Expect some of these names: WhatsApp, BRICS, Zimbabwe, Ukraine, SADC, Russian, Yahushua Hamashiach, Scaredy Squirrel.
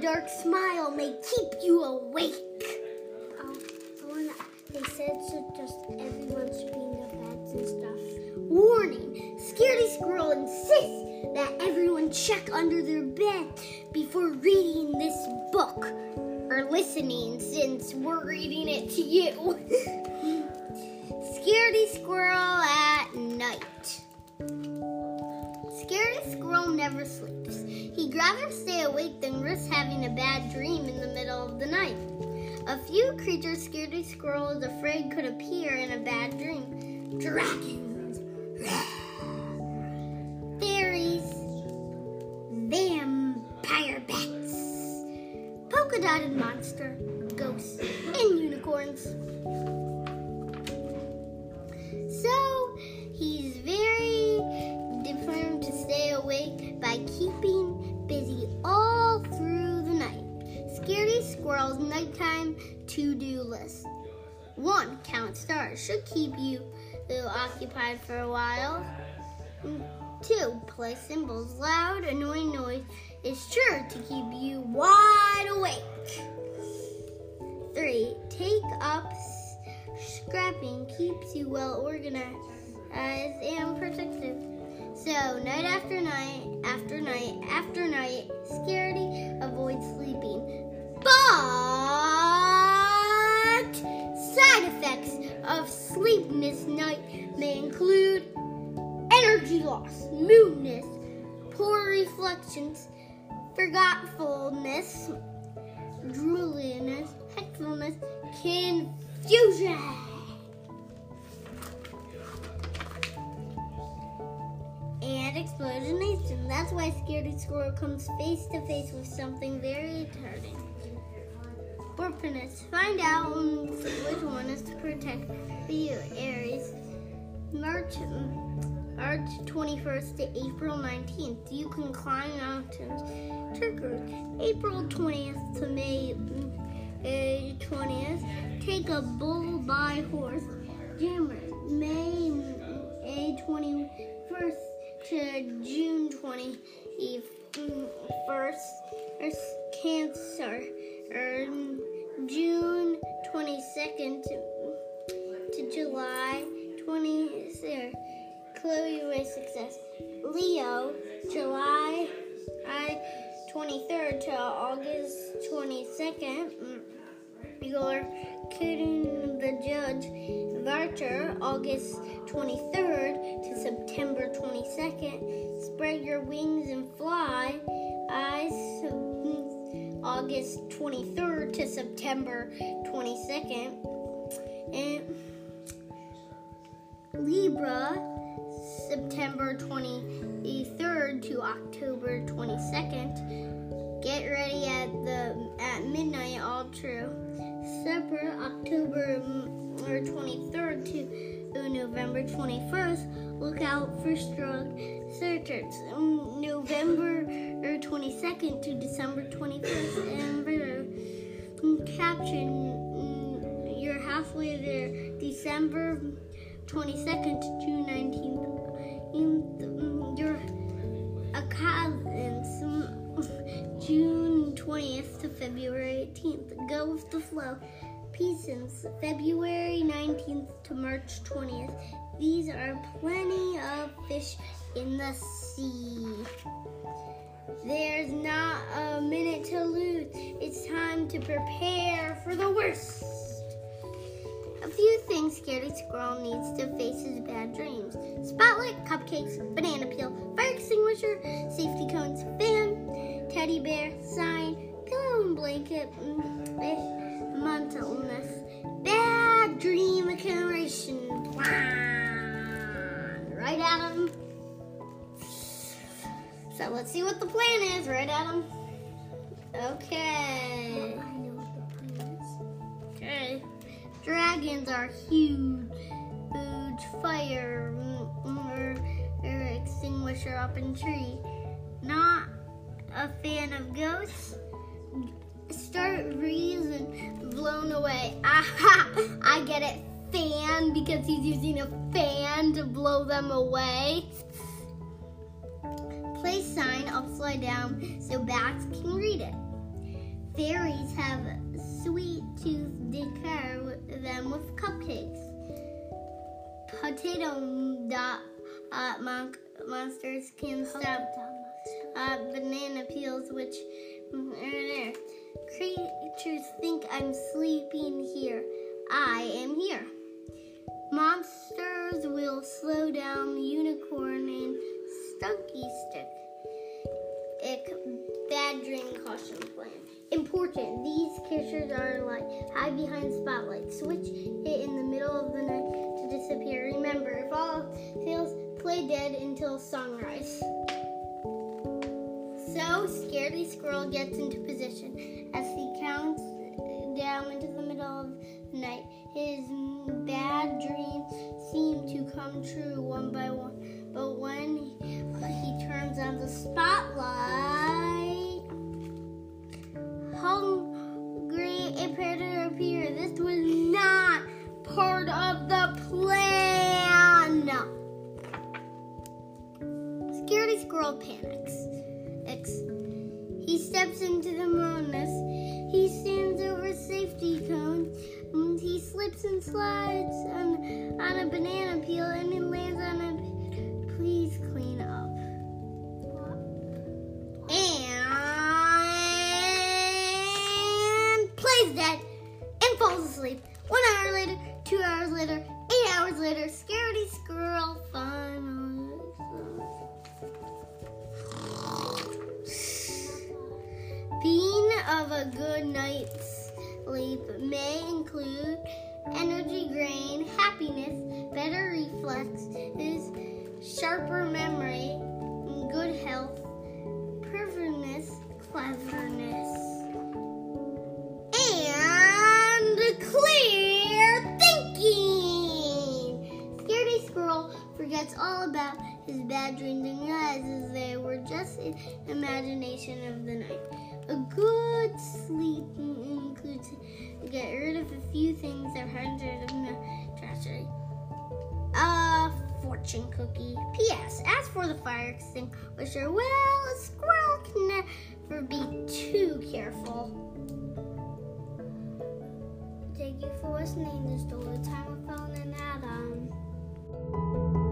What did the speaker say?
the dark smile may keep you awake. They said so just everyone should be in their beds and stuff. Warning, Scaredy Squirrel insists that everyone check under their bed before reading this book. Or listening, since we're reading it to you. Scaredy Squirrel at night. Scaredy Squirrel never sleeps. He'd rather stay awake than risk having a bad dream in the middle of the night. A few creatures Scaredy Squirrel is afraid could appear in a bad dream. Dragons. Fairies. Vampire bats. Polka dotted monster. Ghosts. And unicorns. So, he's very determined to stay awake by keeping busy all through the night. Scaredy Squirrel's nighttime to-do list. 1. Count stars. Should keep you occupied for a while. 2. Play cymbals. Loud, annoying noise is sure to keep you wide awake. 3. Take up scrapping. Keeps you well organized and protective. So, night after night, after night, after night, Scaredy avoids sleeping. But side effects of sleepless night may include energy loss, moodiness, poor reflections, forgetfulness, drooliness, headfulness, confusion. And explosionation. That's why Scaredy Squirrel comes face to face with something very turning. Orphaness. Find out which one is to protect for you, Aries. March 21st to April 19th. You can climb mountains. Turkers. April 20th to May 20th. Take a bull by horse. Jammers. May 21st. To June 21st, Cancer, June 22nd to July 23rd, Chloe Ray Success, Leo, July 23rd to August 22nd, you're kidding the judge, Vulture, August 23rd to September 22nd. Spread your wings and fly. August 23rd to September 22nd. And Libra, September 23rd to October 22nd. Get ready at midnight. All true. Supper, October 23rd to November 21st. Look out for strong searchers. November 22nd to December 21st. And caption, you're halfway there. December 22nd to June 19th. You're a cousin. June 20th to February 18th. Go with the flow. Pieces, February 19th to March 20th. These are plenty of fish in the sea. There's not a minute to lose. It's time to prepare for the worst. A few things Scaredy Squirrel needs to face his bad dreams. Spotlight, cupcakes, banana peel, fire extinguisher, safety cones, fan, teddy bear, sign, pillow and blanket, mental illness, bad dream acceleration plan. Right, Adam? So let's see what the plan is, right, Adam? Okay. I know what the plan is. Okay. Dragons are huge fire or extinguisher up in tree. Not a fan of ghosts. Start reason, blown away. Aha! I get it, fan, because he's using a fan to blow them away. Place sign upside down so bats can read it. Fairies have sweet tooth decor them with cupcakes. Potato monsters can stop banana peels, which are there. Creatures think I'm sleeping here. I am here. Monsters will slow down unicorn and stunky stick. Bad dream caution plan. Important. These creatures are like hide behind spotlight. Switch hit in the middle of the night to disappear. Remember, if all fails, play dead until sunrise. So Scaredy Squirrel gets into position as he counts down into the middle of the night. His bad dreams seem to come true one by one, but when he turns on the spotlight, hungry predator appears. This was not part of the plan. Scaredy Squirrel panics. He steps into the moonless. He stands over safety cones. He slips and slides on a banana peel, and he lands on a please clean up. And plays dead and falls asleep. 1 hour later, 2 hours later, 8 hours later, Scaredy Squirrel finally. Being of a good night's sleep may include energy gain, happiness, better reflexes, sharper memory, good health, preventiveness, cleverness, and clear thinking. Scaredy Squirrel forgets all about his bad dreams and realizes they were just an imagination of the night. A good sleep includes get rid of a few things that hurt of tragedy. A fortune cookie. P.S. As for the fire extinguisher, well, a squirrel can never be too careful. Thank you for listening to Storytime with Ellen and Adam.